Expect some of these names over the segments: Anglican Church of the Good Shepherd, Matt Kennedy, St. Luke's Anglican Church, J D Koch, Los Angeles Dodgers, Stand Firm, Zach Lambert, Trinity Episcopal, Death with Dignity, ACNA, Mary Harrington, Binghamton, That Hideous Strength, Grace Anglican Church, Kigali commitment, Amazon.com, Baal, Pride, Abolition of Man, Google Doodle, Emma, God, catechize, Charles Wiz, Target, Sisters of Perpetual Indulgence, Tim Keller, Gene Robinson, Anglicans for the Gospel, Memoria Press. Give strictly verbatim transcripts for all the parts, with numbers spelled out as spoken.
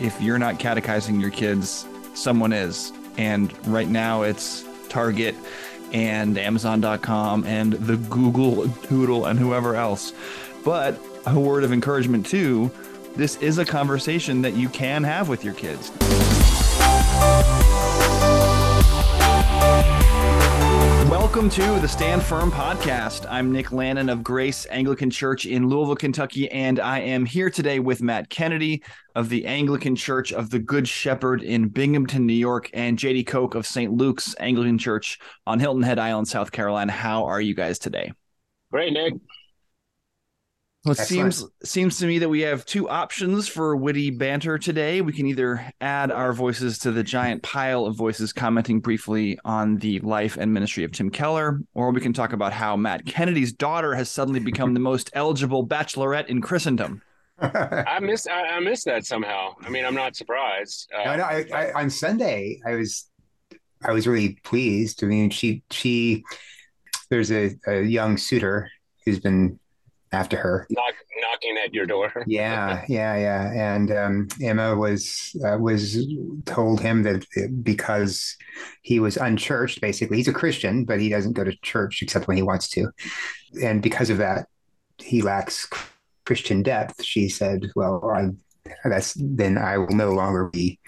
if you're not catechizing your kids, someone is. And right now it's Target and Amazon dot com and the Google Doodle and whoever else. But a word of encouragement too, this is a conversation that you can have with your kids. Welcome to the Stand Firm podcast. I'm Nick Lannon of Grace Anglican Church in Louisville, Kentucky, and I am here today with Matt Kennedy of the Anglican Church of the Good Shepherd in Binghamton, New York, and J D Koch of Saint Luke's Anglican Church on Hilton Head Island, South Carolina. How are you guys today? Great, Nick. Well, it seems, seems to me that we have two options for witty banter today. We can either add our voices to the giant pile of voices commenting briefly on the life and ministry of Tim Keller, or we can talk about how Matt Kennedy's daughter has suddenly become the most eligible bachelorette in Christendom. I miss I, I miss that somehow. I mean, I'm not surprised. Uh, no, no, I, I, on Sunday, I was I was really pleased. I mean, she she there's a, a young suitor who's been after her, Knock, knocking at your door. yeah, yeah, yeah. And um, Emma was uh, was told him that because he was unchurched, basically, he's a Christian, but he doesn't go to church except when he wants to. And because of that, he lacks Christian depth. She said, well, I, that's then I will no longer be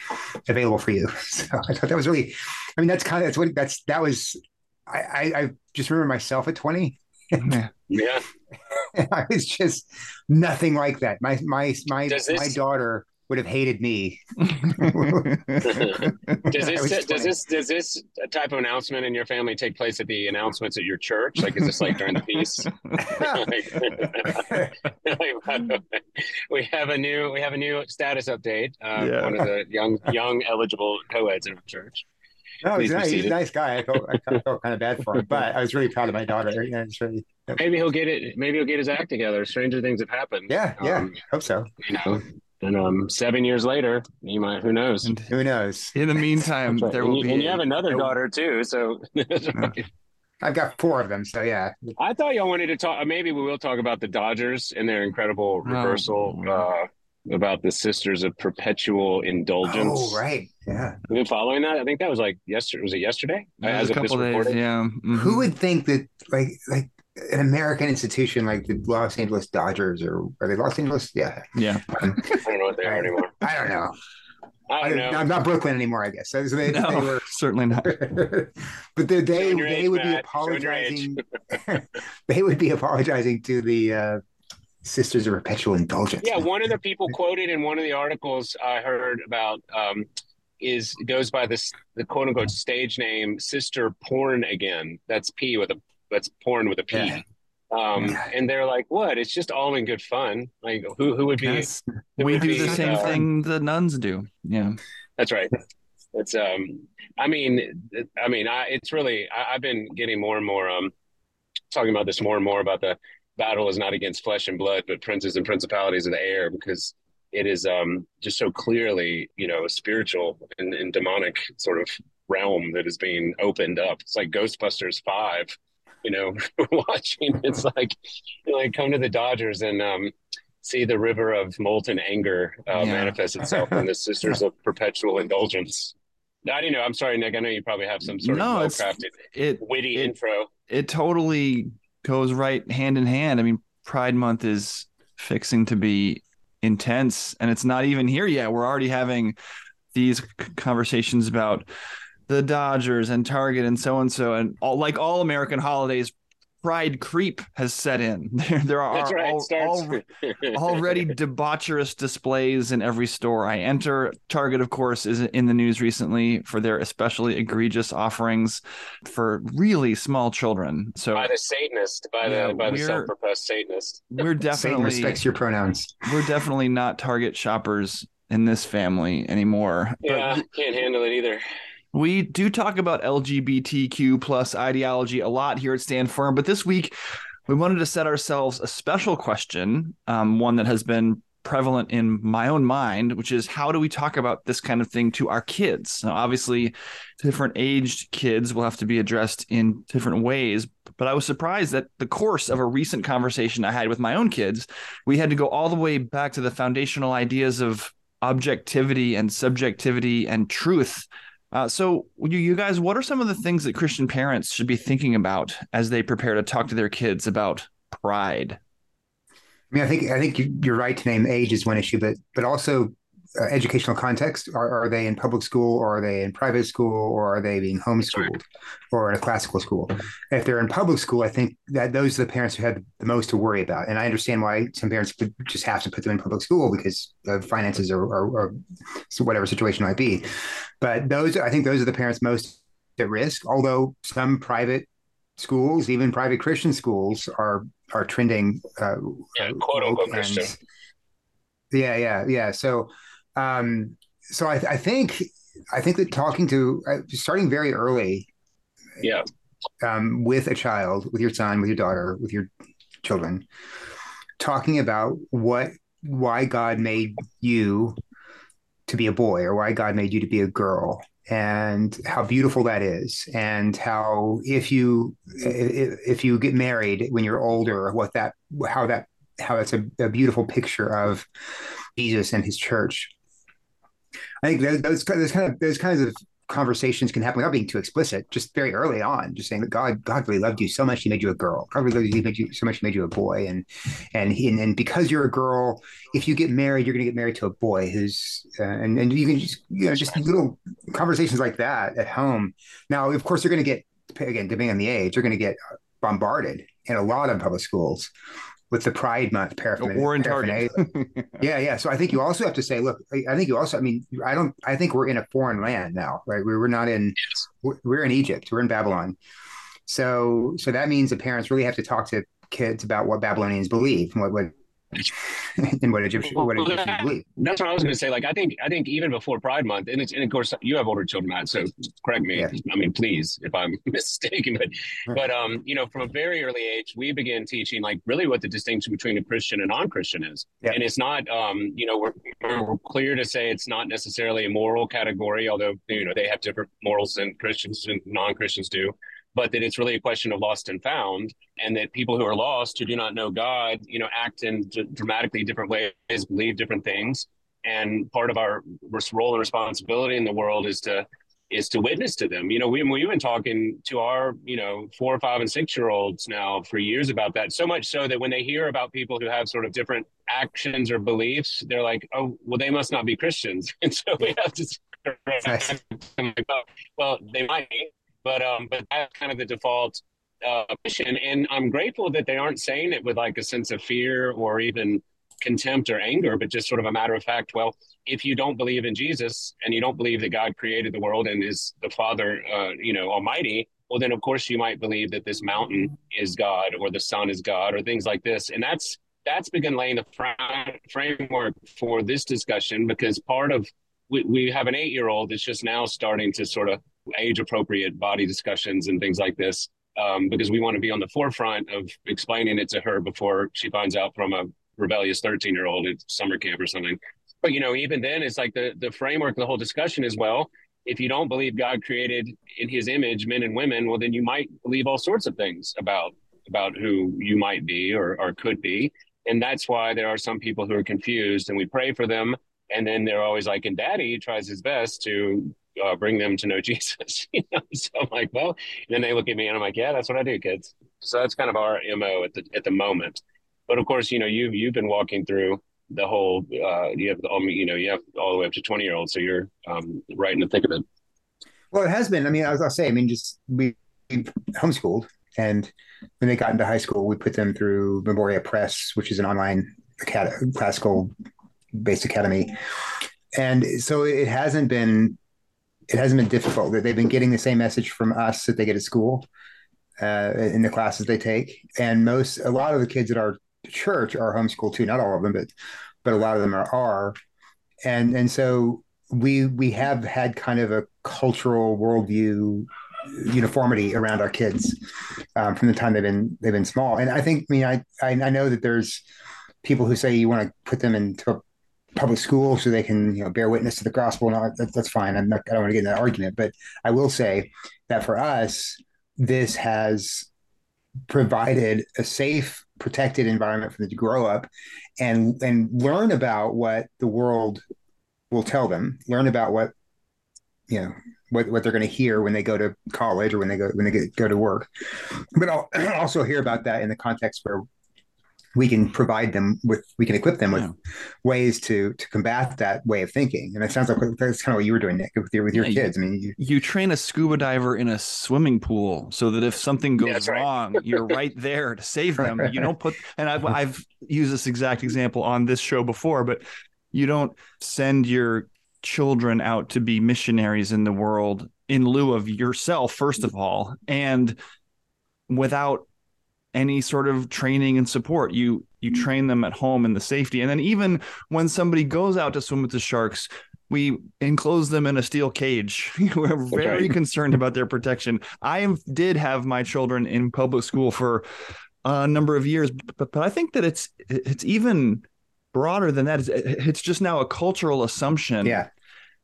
available for you. So I thought that was really, I mean, that's kind of, that's what, that's, that was, I, I, I just remember myself at twenty. Yeah. I was just nothing like that. My my my, this... my daughter would have hated me. does this does funny. this does this type of announcement in your family take place at the announcements at your church? Like, is this like during the feast? we have a new we have a new status update. Um, yeah. One of the young young eligible co-eds in our church. No, he's, nice, he's a nice guy. I felt, I kind of felt kind of bad for him, but I was really proud of my daughter. Yeah, really, was... Maybe he'll get it. Maybe he'll get his act together. Stranger things have happened. Yeah, yeah. Um, hope so. You know, and um, seven years later, you might. Who knows? And who knows? In the meantime, right. there will and be. And you have another daughter too, so. I've got four of them, so yeah. I thought y'all wanted to talk. Maybe we will talk about the Dodgers and their incredible reversal. Oh. Uh, about the Sisters of Perpetual Indulgence. Oh, right. Yeah. We've been following that. I think that was like yesterday. Was it yesterday? Yeah, As a couple of days, recorded? Yeah. Mm-hmm. Who would think that like like an American institution like the Los Angeles Dodgers, or are they Los Angeles? Yeah. Yeah. Um, I don't know what they are anymore. I don't know. I don't know. I'm not Brooklyn anymore, I guess. So they, no, they were... certainly not. But they they, they age, would Matt. be apologizing. They would be apologizing to the uh, Sisters of Perpetual Indulgence. Yeah, one of the people quoted in one of the articles I heard about um, is goes by this the quote unquote stage name Sister Porn Again. That's P with a that's porn with a P. Yeah. Um, yeah. And they're like, what? It's just all in good fun. Like who who would be? Yes. Who we would do be, the same uh, thing the nuns do. Yeah, that's right. It's um, I mean, I mean, I it's really I, I've been getting more and more um, talking about this more and more about the. Battle is not against flesh and blood, but princes and principalities of the air, because it is um, just so clearly, you know, a spiritual and, and demonic sort of realm that is being opened up. It's like Ghostbusters five, you know, watching. It's like, you know, like come to the Dodgers and um, see the river of molten anger uh, yeah. manifest itself in the Sisters of Perpetual Indulgence. I don't know. I'm sorry, Nick. I know you probably have some sort no, of well-crafted, it, witty it, intro. It totally... goes right hand in hand. I mean, Pride Month is fixing to be intense, and it's not even here yet. We're already having these conversations about the Dodgers and Target and so and so, and all like all American holidays, pride creep has set in. There, there are That's right, all, starts... all, already debaucherous displays in every store I enter. Target, of course, is in the news recently for their especially egregious offerings for really small children. So by the Satanist, by yeah, the by the self-professed Satanist, we're definitely Satan respects your pronouns. We're definitely not Target shoppers in this family anymore. Yeah, but, can't handle it either. We do talk about L G B T Q plus ideology a lot here at Stand Firm, but this week we wanted to set ourselves a special question, um, one that has been prevalent in my own mind, which is how do we talk about this kind of thing to our kids? Now, obviously, different aged kids will have to be addressed in different ways, but I was surprised that the course of a recent conversation I had with my own kids, we had to go all the way back to the foundational ideas of objectivity and subjectivity and truth. Uh, so you, you guys, what are some of the things that Christian parents should be thinking about as they prepare to talk to their kids about pride? I mean, I think I think you're right to name age is one issue, but but also uh, educational context. Are, are they in public school, or are they in private school, or are they being homeschooled or in a classical school? If they're in public school, I think that those are the parents who have the most to worry about. And I understand why some parents would just have to put them in public school because of finances or, or, or whatever situation might be. But those, I think those are the parents most at risk, although some private schools, even private Christian schools, are are trending uh yeah, quote unquote Christian. yeah yeah yeah so um so I, I think I think that talking to uh, starting very early yeah um with a child, with your son, with your daughter, with your children, talking about what why God made you to be a boy or why God made you to be a girl, and how beautiful that is, and how if you if you get married when you're older, what that how that how that's a, a beautiful picture of Jesus and his church. I think those, those those kind of those kinds of conversations can happen without being too explicit, just very early on, just saying that God God really loved you so much he made you a girl. God really loved you, he made you so much he made you a boy, and and he, and, and because you're a girl, if you get married, you're going to get married to a boy who's uh, and and you can just you know just little conversations like that at home. Now, of course, they're going to get, again, depending on the age, they're going to get bombarded in a lot of public schools with the Pride Month paraphernalia. War in Target. yeah, yeah. So I think you also have to say, look, I think you also, I mean, I don't, I think we're in a foreign land now, right? We're not in, yes. we're in Egypt, we're in Babylon. So, so that means the parents really have to talk to kids about what Babylonians believe and what, what, and what Egyptians, well, what Egyptians that, believe. That's what I was going to say. Like, I think, I think even before Pride Month, and it's, and of course you have older children, Matt, so correct me. Yeah. I mean, please, if I'm mistaken, but, but, um, you know, from a very early age, we begin teaching like really what the distinction between a Christian and non-Christian is. Yeah. And it's not, um, you know, we're, we're clear to say it's not necessarily a moral category, although, you know, they have different morals than Christians and non-Christians do. But that it's really a question of lost and found, and that people who are lost, who do not know God, you know, act in d- dramatically different ways, believe different things. And part of our role and responsibility in the world is to is to witness to them. You know, we, we've been talking to our, you know, four, five and six year olds now for years about that, so much so that when they hear about people who have sort of different actions or beliefs, they're like, oh, well, they must not be Christians. And so we have to nice. Well, they might be. But um, but that's kind of the default uh, mission. And I'm grateful that they aren't saying it with like a sense of fear or even contempt or anger, but just sort of a matter of fact. Well, if you don't believe in Jesus and you don't believe that God created the world and is the Father, uh, you know, Almighty, well, then, of course, you might believe that this mountain is God or the sun is God or things like this. And that's that's begun laying the fr- framework for this discussion, because part of we, we have an eight year old that's just now starting to sort of age-appropriate body discussions and things like this, um, because we want to be on the forefront of explaining it to her before she finds out from a rebellious thirteen-year-old at summer camp or something. But, you know, even then, it's like the, the framework of the whole discussion is, well, if you don't believe God created in his image men and women, well, then you might believe all sorts of things about, about who you might be or, or could be. And that's why there are some people who are confused, and we pray for them. And then they're always like, and Daddy tries his best to Uh, bring them to know Jesus. You know? So I'm like, well, and then they look at me and I'm like, yeah, that's what I do, kids. So that's kind of our M O at the at the moment. But of course, you know, you've you've been walking through the whole. Uh, you have the, you know, you have all the way up to twenty year olds, so you're um, right in the thick of it. Well, it has been. I mean, as I say, I mean, just we, we homeschooled, and when they got into high school, we put them through Memoria Press, which is an online acad- classical based academy, and so it hasn't been. It hasn't been difficult. They've been getting the same message from us that they get at school uh, in the classes they take. And most, a lot of the kids at our church are homeschooled too. Not all of them, but but a lot of them are. are. And and so we we have had kind of a cultural worldview uniformity around our kids um, from the time they've been they've been small. And I think, I mean, I I, I know that there's people who say you want to put them into public school so they can, you know, bear witness to the gospel, and all that, that's fine. I'm not, I don't want to get in that argument, but I will say that for us, this has provided a safe, protected environment for them to grow up and and learn about what the world will tell them, learn about what, you know, what, what they're going to hear when they go to college or when they go, when they get, go to work. But I'll also hear about that in the context where we can provide them with, we can equip them with yeah. ways to to combat that way of thinking. And it sounds like that's kind of what you were doing, Nick, with your, with your yeah, kids. You, I mean, you, you train a scuba diver in a swimming pool so that if something goes yeah, wrong, right. you're right there to save them. You don't put, and I've, I've used this exact example on this show before, but you don't send your children out to be missionaries in the world in lieu of yourself, first of all, and without any sort of training and support. You you train them at home in the safety. And then even when somebody goes out to swim with the sharks, we enclose them in a steel cage. We're very okay. concerned about their protection. I did have my children in public school for a number of years, but, but I think that it's it's even broader than that. It's just now a cultural assumption yeah.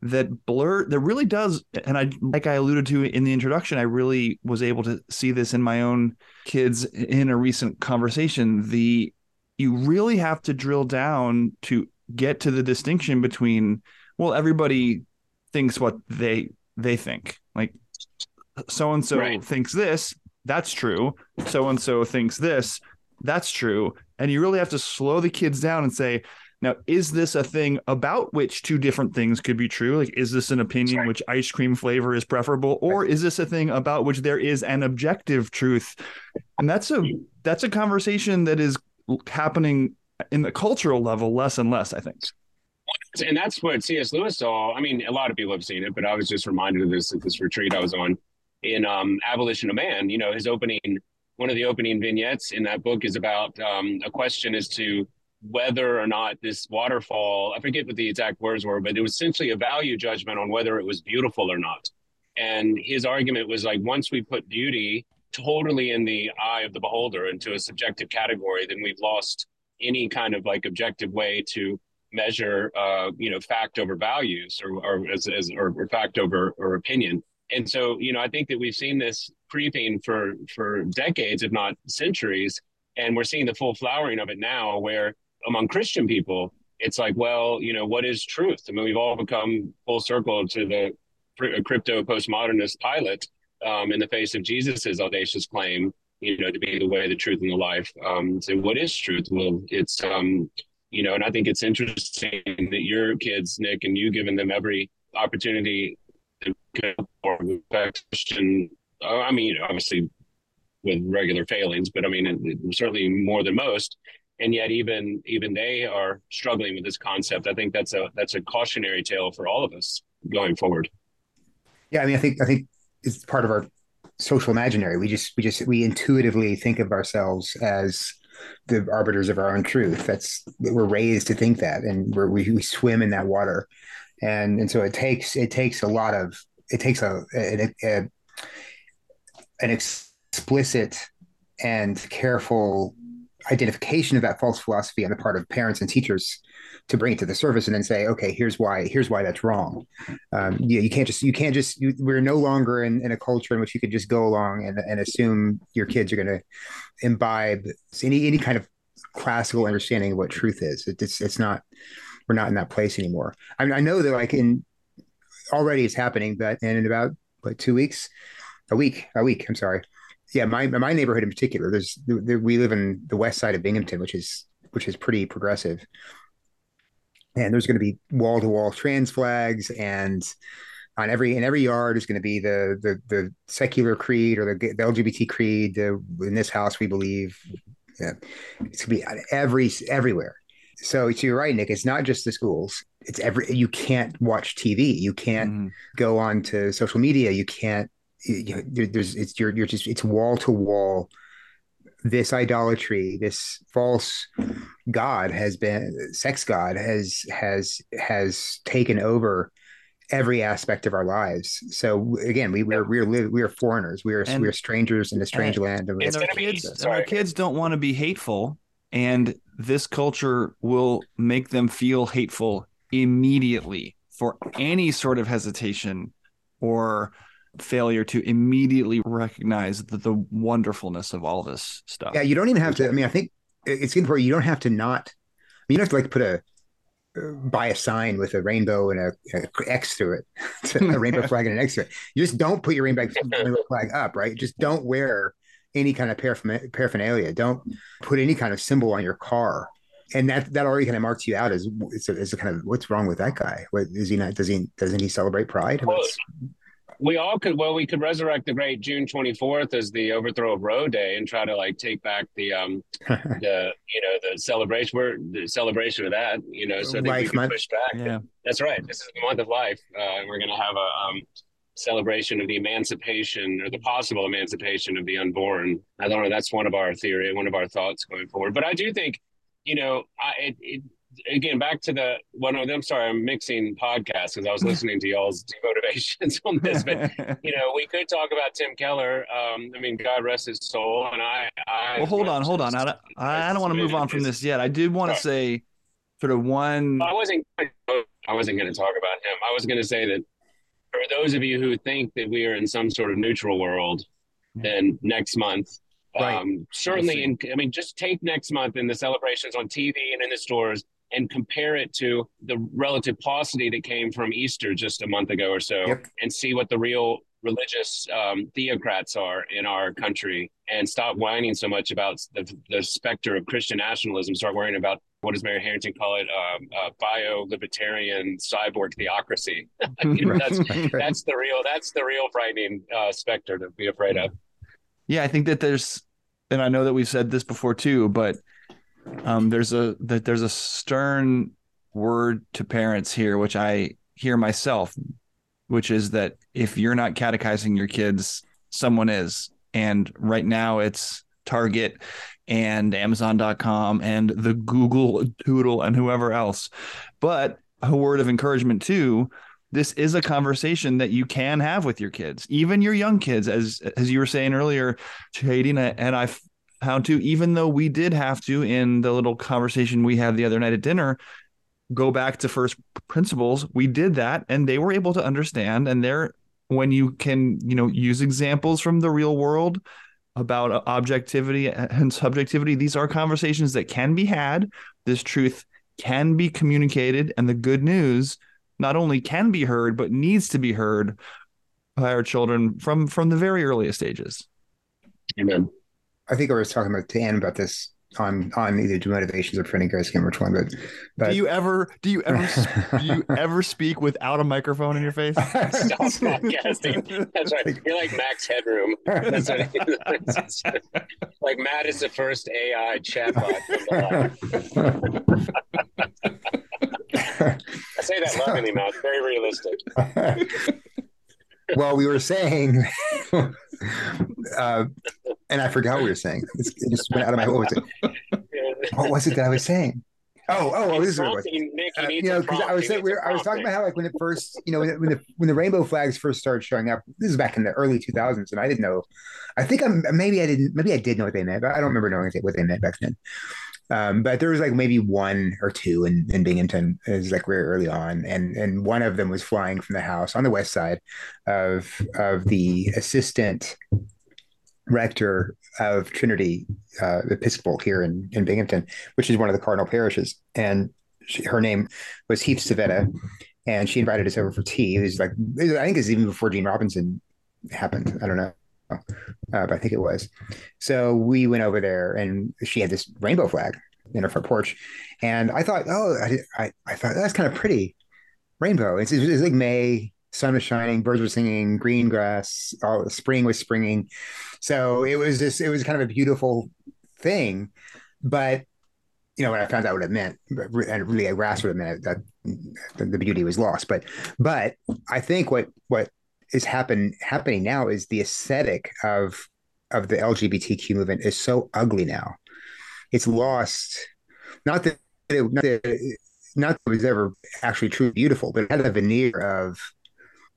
that blur that really does. And I, like I alluded to in the introduction, I really was able to see this in my own kids in a recent conversation. The, you really have to drill down to get to the distinction between, well, everybody thinks what they, they think, like so-and-so right. thinks this, that's true. So-and-so thinks this, that's true. And you really have to slow the kids down and say, now, is this a thing about which two different things could be true? Like, is this an opinion right. which ice cream flavor is preferable? Or right. is this a thing about which there is an objective truth? And that's a that's a conversation that is happening in the cultural level less and less, I think. And that's what C S. Lewis saw. I mean, a lot of people have seen it, but I was just reminded of this at this retreat I was on in um, Abolition of Man. You know, his opening, one of the opening vignettes in that book is about um, a question as to whether or not this waterfall, I forget what the exact words were, but it was essentially a value judgment on whether it was beautiful or not. And his argument was like, once we put beauty totally in the eye of the beholder into a subjective category, then we've lost any kind of like objective way to measure, uh, you know, fact over values or or, as, as, or or fact over or opinion. And so, you know, I think that we've seen this creeping for for decades, if not centuries, and we're seeing the full flowering of it now where among Christian people, it's like, well, you know, what is truth? I mean, we've all become full circle to the crypto postmodernist Pilate um, in the face of Jesus's audacious claim, you know, to be the way, the truth, and the life. Um, so what is truth? Well, it's, um, you know, and I think it's interesting that your kids, Nick, and you giving them every opportunity to go for Christian. I mean, obviously with regular failings, but I mean, it, it, certainly more than most. And yet even even they are struggling with this concept. I think that's a that's a cautionary tale for all of us going forward. Yeah, I mean, I think I think it's part of our social imaginary. We just we just we intuitively think of ourselves as the arbiters of our own truth. That's, we're raised to think that, and we're, we we swim in that water, and and so it takes it takes a lot of it takes a, a, a an explicit and careful identification of that false philosophy on the part of parents and teachers to bring it to the surface and then say, okay, here's why, here's why that's wrong. Um, yeah, you can't just, you can't just, you, we're no longer in, in a culture in which you could just go along and, and assume your kids are going to imbibe any, any kind of classical understanding of what truth is. It, it's, it's not, we're not in that place anymore. I mean, I know that like in already it's happening, but and in about like two weeks, a week, a week, I'm sorry. Yeah, my my neighborhood in particular. There's there, we live in the west side of Binghamton, which is which is pretty progressive, and there's going to be wall to wall trans flags, and on every in every yard is going to be the the the secular creed or the, the L G B T creed. The, in this house, we believe. Yeah. It's going to be every everywhere. So, so you're right, Nick. It's not just the schools. It's every. You can't watch T V. You can't mm. go on to social media. You can't. You know, there, there's it's you're you're just it's wall to wall. This idolatry, this false god has been sex god has has has taken over every aspect of our lives. So again, we we're we're live, we are foreigners. We are and, we are strangers in a strange and, land. Of and our kids, and our kids don't want to be hateful, and this culture will make them feel hateful immediately for any sort of hesitation or failure to immediately recognize the, the wonderfulness of all this stuff. Yeah, you don't even have to. I mean, I think it's important. You don't have to not. I mean, you don't have to like put a buy a sign with a rainbow and a, a X through it, a rainbow flag and an X through it. You just don't put your rainbow flag up, right? Just don't wear any kind of paraphernalia. Don't put any kind of symbol on your car. And that that already kind of marks you out as it's a, it's a kind of, what's wrong with that guy? What, is he not? Does he doesn't he celebrate pride? Well, we all could. Well, we could resurrect the great June twenty-fourth as the overthrow of Roe Day and try to like take back the um the you know the celebration. We're the celebration of that. You know, so that life we can month. Push back. Yeah. That's right. This is the month of life. Uh, we're going to have a um, celebration of the emancipation or the possible emancipation of the unborn. I don't know. That's one of our theory, one of our thoughts going forward. But I do think. You know, I, it, it, again, back to the one of them. Sorry, I'm mixing podcasts because I was listening to y'all's demotivations on this. But, you know, we could talk about Tim Keller. Um, I mean, God rest his soul. And I. I well, hold on, hold on. I don't, I don't want to move on from this yet. I did want to say sort of one. I wasn't I wasn't going to talk about him. I was going to say that for those of you who think that we are in some sort of neutral world, then next month. Right. Um, certainly, in, I mean, just take next month in the celebrations on T V and in the stores and compare it to the relative paucity that came from Easter just a month ago or so, yep. and see what the real religious um, theocrats are in our country, and stop whining so much about the, the specter of Christian nationalism. Start worrying about, what does Mary Harrington call it? Um, uh, bio-libertarian cyborg theocracy. You know, that's, that's the real, that's the real frightening uh, specter to be afraid of. Yeah, I think that there's, and I know that we've said this before too, but um, there's a that there's a stern word to parents here, which I hear myself, which is that if you're not catechizing your kids, someone is. And right now it's Target and Amazon dot com and the Google Doodle and whoever else. But a word of encouragement too. This is a conversation that you can have with your kids, even your young kids, as as you were saying earlier, Shadina, and I found too, even though we did have to, in the little conversation we had the other night at dinner, go back to first principles. We did that, and they were able to understand. And there, when you can, you know, use examples from the real world about objectivity and subjectivity, these are conversations that can be had. This truth can be communicated, and the good news not only can be heard, but needs to be heard by our children from, from the very earliest ages. Amen. I think I was talking about to Ann about this on on either demotivations or printing guys, can't remember which one, but, but do you ever do you ever do you ever speak without a microphone in your face? Stop podcasting. That's right. You're like Max Headroom. That's what it is. Like Matt is the first A I chatbot. I say that so, lovingly, Matt. Very realistic. Well, we were saying, uh, and I forgot what we were saying. It's, it just went out of my. What was it? What was it that I was saying? Oh, oh, oh this is what it was. Nick, you uh, you know, prompt, I was saying, we were, I was talking about how, like, when it first, you know, when, it, when the when the rainbow flags first started showing up. This is back in the early two thousands, and I didn't know. I think I'm maybe I didn't maybe I did know what they meant, but I don't remember knowing what they meant back then. Um, but there was like maybe one or two in, in Binghamton. It was like very early on. And and one of them was flying from the house on the west side of of the assistant rector of Trinity uh, Episcopal here in, in Binghamton, which is one of the cardinal parishes. And she, her name was Heath Savetta. And she invited us over for tea. It was like, I think it's even before Gene Robinson happened. I don't know. Uh, but I think it was. So we went over there, and she had this rainbow flag in her front porch, and I thought, oh, I I, I thought that's kind of pretty, rainbow. It's, it's like May, sun was shining, birds were singing, green grass, all spring was springing. So it was just, it was kind of a beautiful thing. But you know, when I found out what it meant, and really I grasped what it meant, that the beauty was lost. But but I think what what. is happen happening now is the aesthetic of of the L G B T Q movement is so ugly now. It's lost. Not that it, not that it, not that it was ever actually truly beautiful, but it had a veneer of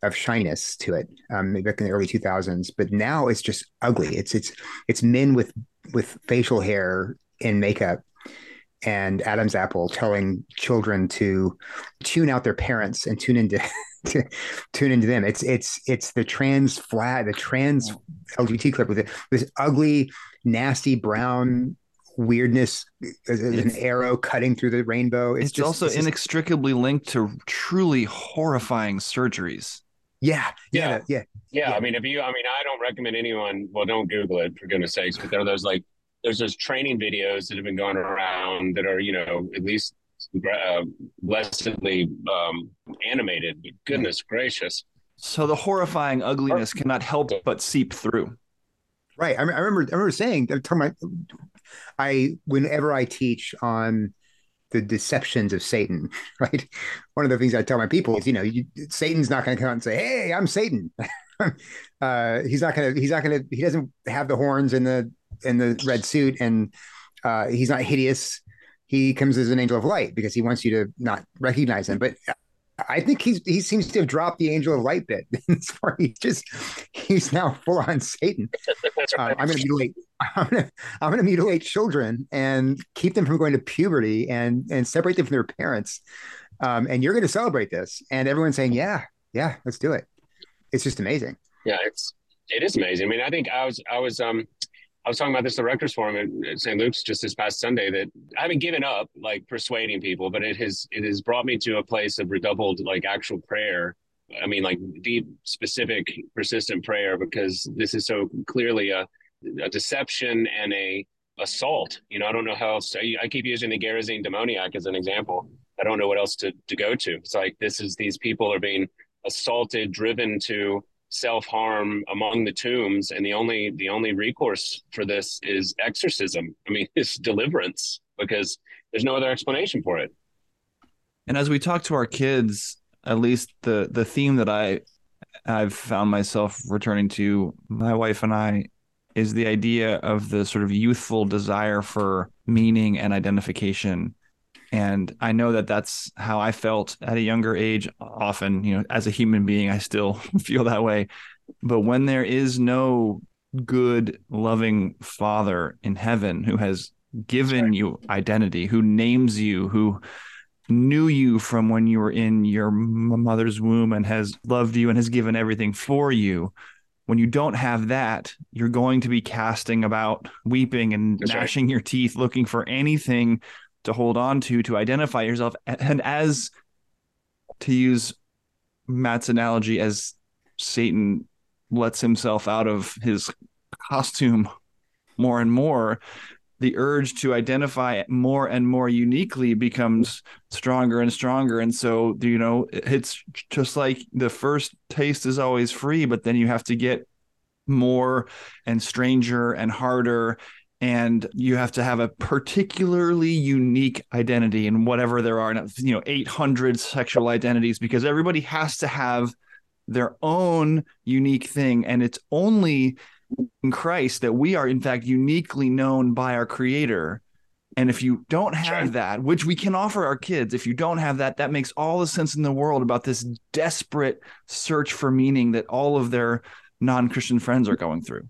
of shyness to it. Um, maybe back in the early two thousands, but now it's just ugly. It's it's it's men with with facial hair and makeup and Adam's apple telling children to tune out their parents and tune into. To tune into them. It's it's it's the trans flag, the trans L G B T clip with it, this ugly, nasty brown weirdness as an arrow cutting through the rainbow. It's, it's just, also it's just, inextricably linked to truly horrifying surgeries. Yeah, yeah, yeah, yeah. Yeah. I mean, if you, I mean, I don't recommend anyone, well, don't Google it for goodness sakes, but there are those like, there's those training videos that have been going around that are, you know, at least uh, blessedly um, animated. Goodness gracious. So the horrifying ugliness cannot help but seep through. Right. I, I remember, I remember saying, I, I, whenever I teach on the deceptions of Satan, right? One of the things I tell my people is, you know, you, Satan's not going to come out and say, "Hey, I'm Satan." uh, he's not going to, he's not going to, he doesn't have the horns and the, and the red suit, and uh, he's not hideous. He comes as an angel of light because he wants you to not recognize him. But I think he's, he seems to have dropped the angel of light bit. Sorry, just, he's now full on Satan. Uh, I'm going to mutilate, I'm going to mutilate children and keep them from going to puberty and, and separate them from their parents. Um, and you're going to celebrate this. And everyone's saying, yeah, yeah, let's do it. It's just amazing. Yeah, it's, it is amazing. I mean, I think I was, I was, um, I was talking about this at the Rector's Forum at Saint Luke's just this past Sunday, that I haven't given up like persuading people, but it has, it has brought me to a place of redoubled like actual prayer. I mean, like deep, specific, persistent prayer, because this is so clearly a, a deception and a assault. You know, I don't know how else. I, I keep using the Gerasene demoniac as an example. I don't know what else to, to go to. It's like, this is, these people are being assaulted, driven to self-harm among the tombs, and the only the only recourse for this is exorcism. I mean, it's deliverance, because there's no other explanation for it. And as we talk to our kids, at least the the theme that I I've found myself returning to, my wife and I, is the idea of the sort of youthful desire for meaning and identification. And I know that that's how I felt at a younger age. Often, you know, as a human being, I still feel that way. But when there is no good, loving Father in heaven who has given right. you identity, who names you, who knew you from when you were in your mother's womb and has loved you and has given everything for you, when you don't have that, you're going to be casting about, weeping and that's gnashing right. your teeth, looking for anything to hold on to, to identify yourself. And as, to use Matt's analogy, as Satan lets himself out of his costume more and more, the urge to identify more and more uniquely becomes stronger and stronger. And so, you know, it's just like the first taste is always free, but then you have to get more and stranger and harder. And you have to have a particularly unique identity in whatever there are, you know, eight hundred sexual identities, because everybody has to have their own unique thing. And it's only in Christ that we are, in fact, uniquely known by our Creator. And if you don't have sure. that, which we can offer our kids, if you don't have that, that makes all the sense in the world about this desperate search for meaning that all of their non-Christian friends are going through.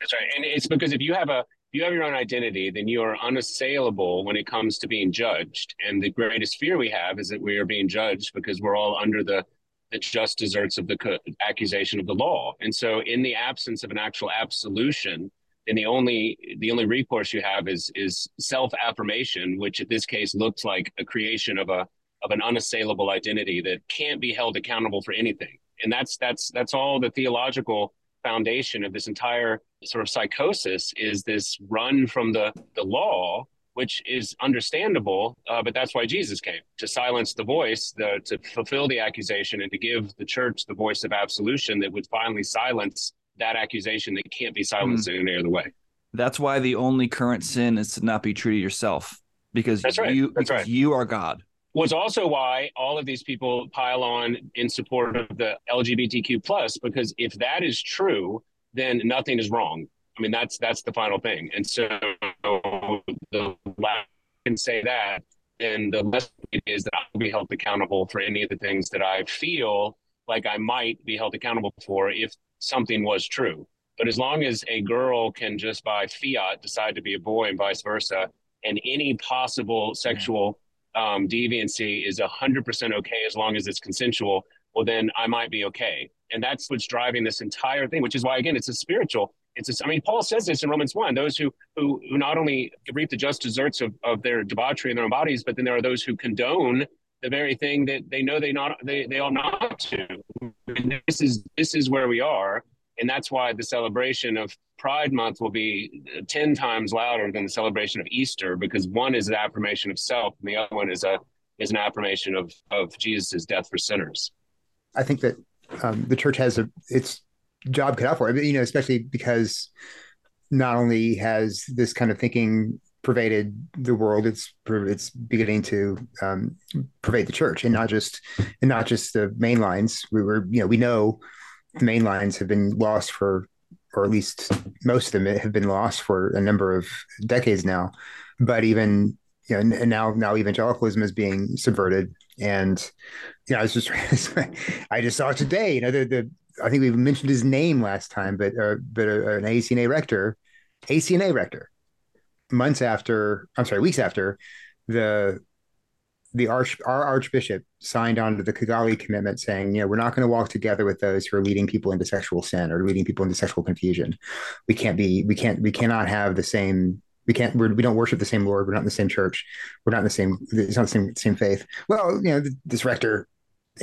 That's right. And it's because if you have a, if you have your own identity, then you are unassailable when it comes to being judged. And the greatest fear we have is that we are being judged, because we're all under the, the just deserts of the co- accusation of the law. And so in the absence of an actual absolution, then the only the only recourse you have is is self-affirmation, which in this case looks like a creation of a of an unassailable identity that can't be held accountable for anything. And that's that's that's all the theological foundation of this entire sort of psychosis, is this run from the, the law, which is understandable, uh, but that's why Jesus came, to silence the voice, the, to fulfill the accusation, and to give the church the voice of absolution that would finally silence that accusation that can't be silenced mm. in any other way. That's why the only current sin is to not be true to yourself, because that's right. you, that's because right. you are God. Was also why all of these people pile on in support of the L G B T Q plus, because if that is true, then nothing is wrong. I mean, that's that's the final thing. And so the less I can say that, then the less it is that I will be held accountable for any of the things that I feel like I might be held accountable for if something was true. But as long as a girl can just by fiat decide to be a boy and vice versa, and any possible sexual Um, deviancy is one hundred percent okay as long as it's consensual, well, then I might be okay. And that's what's driving this entire thing, which is why, again, it's a spiritual. It's, I mean, Paul says this in Romans one, those who who, who not only reap the just deserts of, of their debauchery in their own bodies, but then there are those who condone the very thing that they know they not they, they ought not to. And this is this is where we are. And that's why the celebration of Pride Month will be ten times louder than the celebration of Easter, because one is an affirmation of self and the other one is a is an affirmation of, of Jesus' death for sinners. I think that um, the church has a, its job cut out for it, but, you know, especially because not only has this kind of thinking pervaded the world, it's it's beginning to um, pervade the church, and not just and not just the main lines. We were, you know, we know the main lines have been lost for, or at least most of them have been lost for a number of decades now. But even, you know, and now now evangelicalism is being subverted. And, you know, I was just I just saw today, you know, the, the I think we mentioned his name last time, but uh, but uh, an A C N A rector, A C N A rector, months after, I'm sorry, weeks after the the arch our archbishop signed on to the Kigali commitment, saying, you know, we're not going to walk together with those who are leading people into sexual sin or leading people into sexual confusion. We can't be, we can't, we cannot have the same. We can't. We're, we don't worship the same Lord. We're not in the same church. We're not in the same. It's not the same same faith. Well, you know, this rector,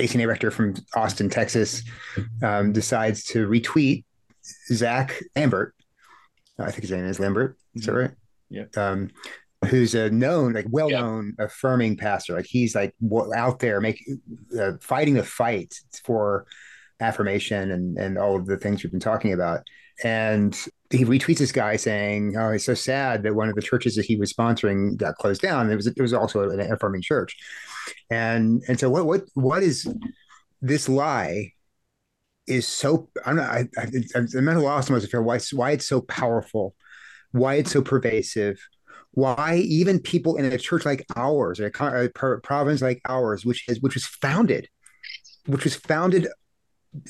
A C N A rector from Austin, Texas, um, decides to retweet Zach Lambert. I think his name is Lambert. Is that right? Yeah. Um, who's a known, like well-known, yeah. affirming pastor. Like he's like out there making, uh, fighting the fight for affirmation and and all of the things we've been talking about. And he retweets this guy saying, "Oh, it's so sad that one of the churches that he was sponsoring got closed down." It was it was also an affirming church, and and so what what what is this lie? Is so I'm not I, I, I'm at a loss almost to why why it's so powerful, why it's so pervasive, why even people in a church like ours, or a, a province like ours, which is which was founded, which was founded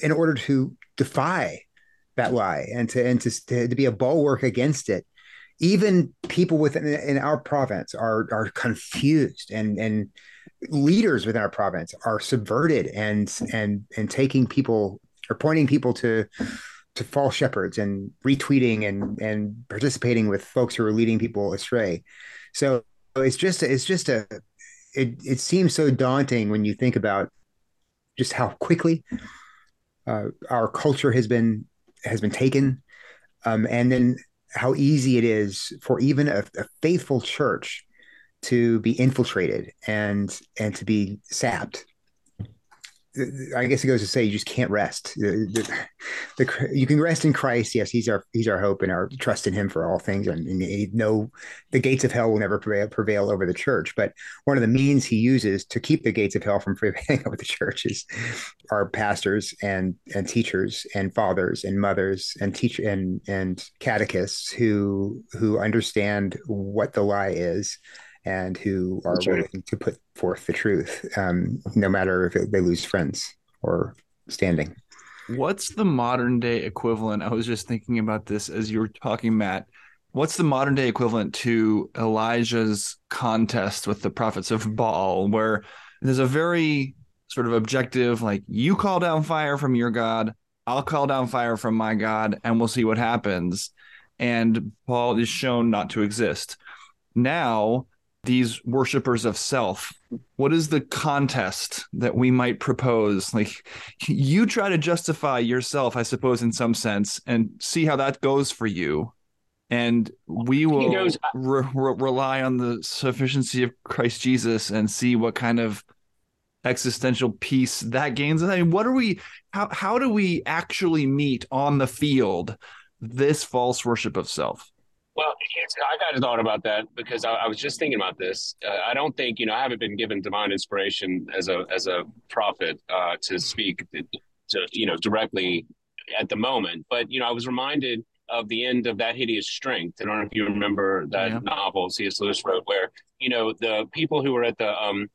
in order to defy that lie and to and to, to to be a bulwark against it. Even people within in our province are are confused, and and leaders within our province are subverted and and and taking people or pointing people to to false shepherds and retweeting and and participating with folks who are leading people astray. So it's just it's just a it it seems so daunting when you think about just how quickly uh, our culture has been. has been taken, um, and then how easy it is for even a, a faithful church to be infiltrated and and to be sapped. I guess it goes to say you just can't rest. The, the, the, you can rest in Christ. Yes, he's our he's our hope and our trust in him for all things. And, and he, no, the gates of hell will never prevail, prevail over the church. But one of the means he uses to keep the gates of hell from prevailing over the church is our pastors and and teachers and fathers and mothers and teach and and catechists who who understand what the lie is, and who are willing to put forth the truth, um, no matter if it, they lose friends or standing. What's the modern day equivalent? I was just thinking about this as you were talking, Matt. What's the modern day equivalent to Elijah's contest with the prophets of Baal, where there's a very sort of objective, like, you call down fire from your God, I'll call down fire from my God, and we'll see what happens. And Baal is shown not to exist. Now, these worshipers of self, what is the contest that we might propose? Like, you try to justify yourself, I suppose, in some sense, and see how that goes for you. And we will goes, re- re- rely on the sufficiency of Christ Jesus and see what kind of existential peace that gains. I mean, what are we, how, how do we actually meet on the field this false worship of self? Well, it's, I've had a thought about that, because I, I was just thinking about this. Uh, I don't think, you know, I haven't been given divine inspiration as a as a prophet uh, to speak, to, to, you know, directly at the moment. But, you know, I was reminded of the end of That Hideous Strength. I don't know if you remember that yeah. novel C S Lewis wrote, where, you know, the people who were at the, um,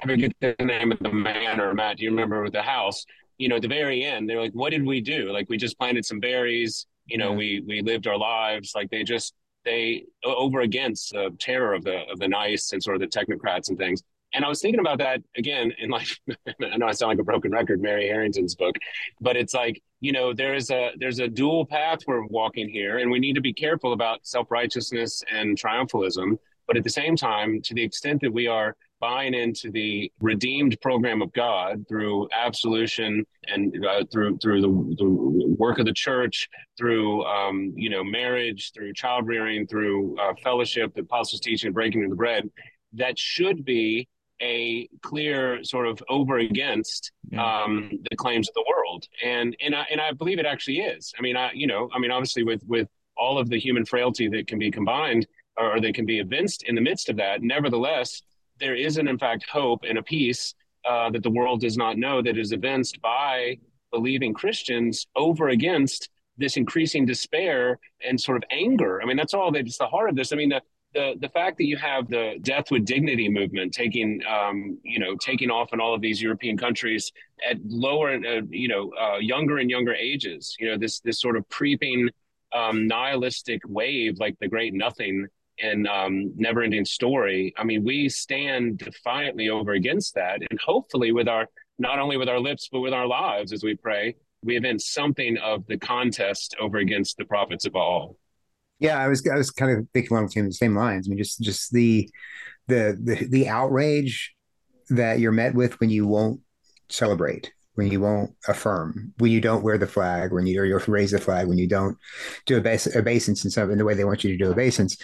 I forget the name of the man, or Matt, do you remember the house? You know, at the very end, they're like, what did we do? Like, we just planted some berries. You know, yeah. we we lived our lives. Like, they just, they over against the terror of the of the nice and sort of the technocrats and things. And I was thinking about that again, and like, I know I sound like a broken record, Mary Harrington's book, but it's like, you know, there is a, there's a dual path we're walking here, and we need to be careful about self-righteousness and triumphalism. But at the same time, to the extent that we are buying into the redeemed program of God through absolution and uh, through through the, the work of the church, through um, you know marriage, through child rearing, through uh, fellowship, the apostles' teaching, breaking of the bread, that should be a clear sort of over against um, the claims of the world, and and I and I believe it actually is. I mean, I you know, I mean, obviously with with all of the human frailty that can be combined or that can be evinced in the midst of that, nevertheless, there isn't, in fact, hope and a peace uh, that the world does not know that is evinced by believing Christians over against this increasing despair and sort of anger. I mean, that's all that's the heart of this. I mean, the the, the fact that you have the Death with Dignity movement taking, um, you know, taking off in all of these European countries at lower, uh, you know, uh, younger and younger ages, you know, this this sort of creeping um, nihilistic wave like the Great Nothing and um, Never-Ending Story. I mean, we stand defiantly over against that. And hopefully with our, not only with our lips, but with our lives as we pray, we evince something of the contest over against the prophets of Baal. Yeah, I was I was kind of thinking along the same lines. I mean, just just the, the the the outrage that you're met with when you won't celebrate, when you won't affirm, when you don't wear the flag, when you, or you raise the flag, when you don't do obeis- obeisance and stuff in the way they want you to do obeisance.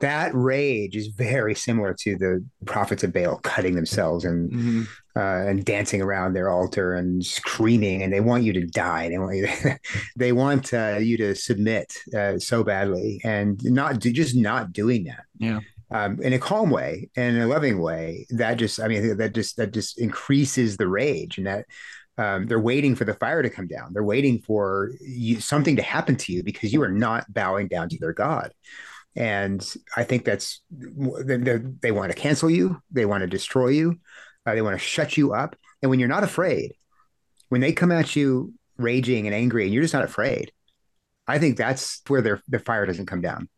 That rage is very similar to the prophets of Baal cutting themselves and mm-hmm. uh, and dancing around their altar and screaming, and they want you to die. They want you to, they want uh, you to submit uh, so badly, and not do, just not doing that. Yeah, um, in a calm way and in a loving way. That just, I mean, that just that just increases the rage, and that um, they're waiting for the fire to come down. They're waiting for you, something to happen to you because you are not bowing down to their God. And I think that's, they want to cancel you. They want to destroy you. Uh, they want to shut you up. And when you're not afraid, when they come at you raging and angry and you're just not afraid, I think that's where their the fire doesn't come down.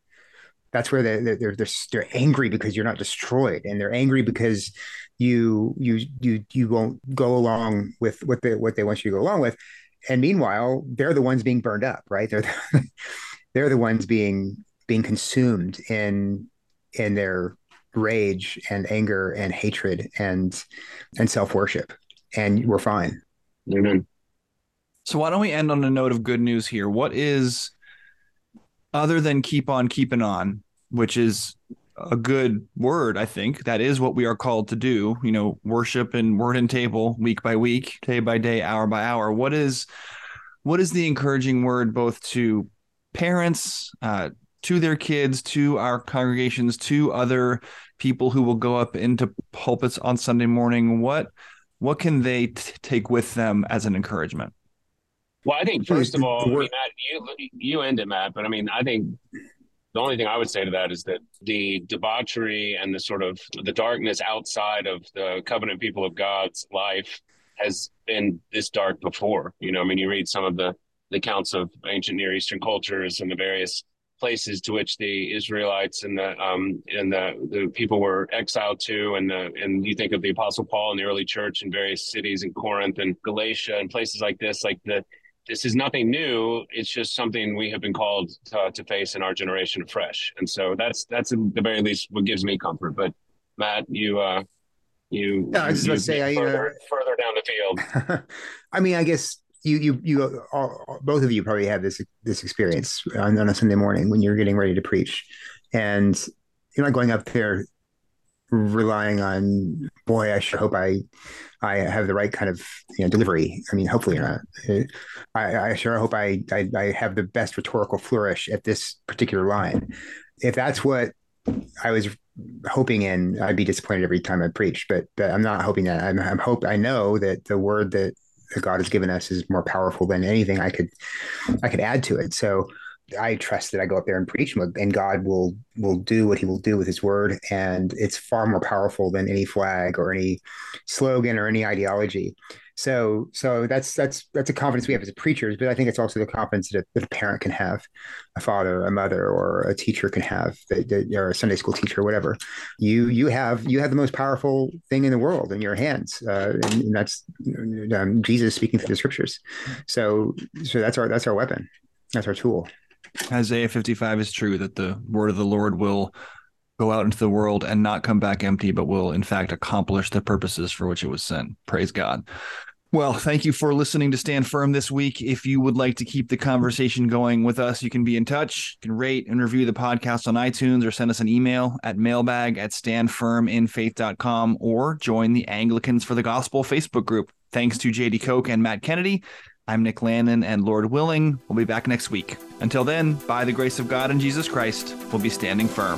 That's where they're, they're, they're, they're angry because you're not destroyed. And they're angry because you, you, you, you won't go along with what they, what they want you to go along with. And meanwhile, they're the ones being burned up, right? They're, the, they're the ones being being consumed in in their rage and anger and hatred and and self-worship, and we're fine. Amen. So why don't we end on a note of good news here? What is, other than keep on keeping on, which is a good word, I think, that is what we are called to do, you know, worship and word and table week by week, day by day, hour by hour. What is, what is the encouraging word both to parents, uh, to their kids, to our congregations, to other people who will go up into pulpits on Sunday morning? What what can they t- take with them as an encouragement? Well, I think, first of all, I mean, Matt, you, you end it, Matt, but I mean, I think the only thing I would say to that is that the debauchery and the sort of the darkness outside of the covenant people of God's life has been this dark before. You know, I mean, you read some of the, the accounts of ancient Near Eastern cultures and the various places to which the Israelites and the um, and the, the people were exiled to, and the, and you think of the Apostle Paul and the early church in various cities in Corinth and Galatia and places like this. Like the this is nothing new. It's just something we have been called to, to face in our generation afresh. And so that's that's at the very least what gives me comfort. But Matt, you uh, you no, I was going to say further, I, uh, further down the field. I mean, I guess. You, you, you, all, both of you probably had this this experience on, on a Sunday morning when you're getting ready to preach, and you're not going up there relying on, boy, I sure hope I, I have the right kind of, you know, delivery. I mean, hopefully you're not. I, I sure hope I, I, I have the best rhetorical flourish at this particular line. If that's what I was hoping in, I'd be disappointed every time I preached. But, but I'm not hoping that. I'm, I'm hope I know that the word that that God has given us is more powerful than anything I could, I could add to it. So I trust that I go up there and preach, and God will, will do what he will do with his word. And it's far more powerful than any flag or any slogan or any ideology. So, so that's that's that's a confidence we have as preachers, but I think it's also the confidence that a, that a parent can have, a father, a mother, or a teacher can have, that, that, or a Sunday school teacher, whatever. You you have you have the most powerful thing in the world in your hands, uh, and, and that's um, Jesus speaking through the scriptures. So, so that's our that's our weapon, that's our tool. Isaiah fifty-five is true, that the word of the Lord will go out into the world and not come back empty, but will in fact accomplish the purposes for which it was sent. Praise God. Well, thank you for listening to Stand Firm this week. If you would like to keep the conversation going with us, you can be in touch. You can rate and review the podcast on iTunes, or send us an email at mailbag at standfirminfaith.com, or join the Anglicans for the Gospel Facebook group. Thanks to J D Koch and Matt Kennedy. I'm Nick Lannon, and Lord willing, we'll be back next week. Until then, by the grace of God and Jesus Christ, we'll be standing firm.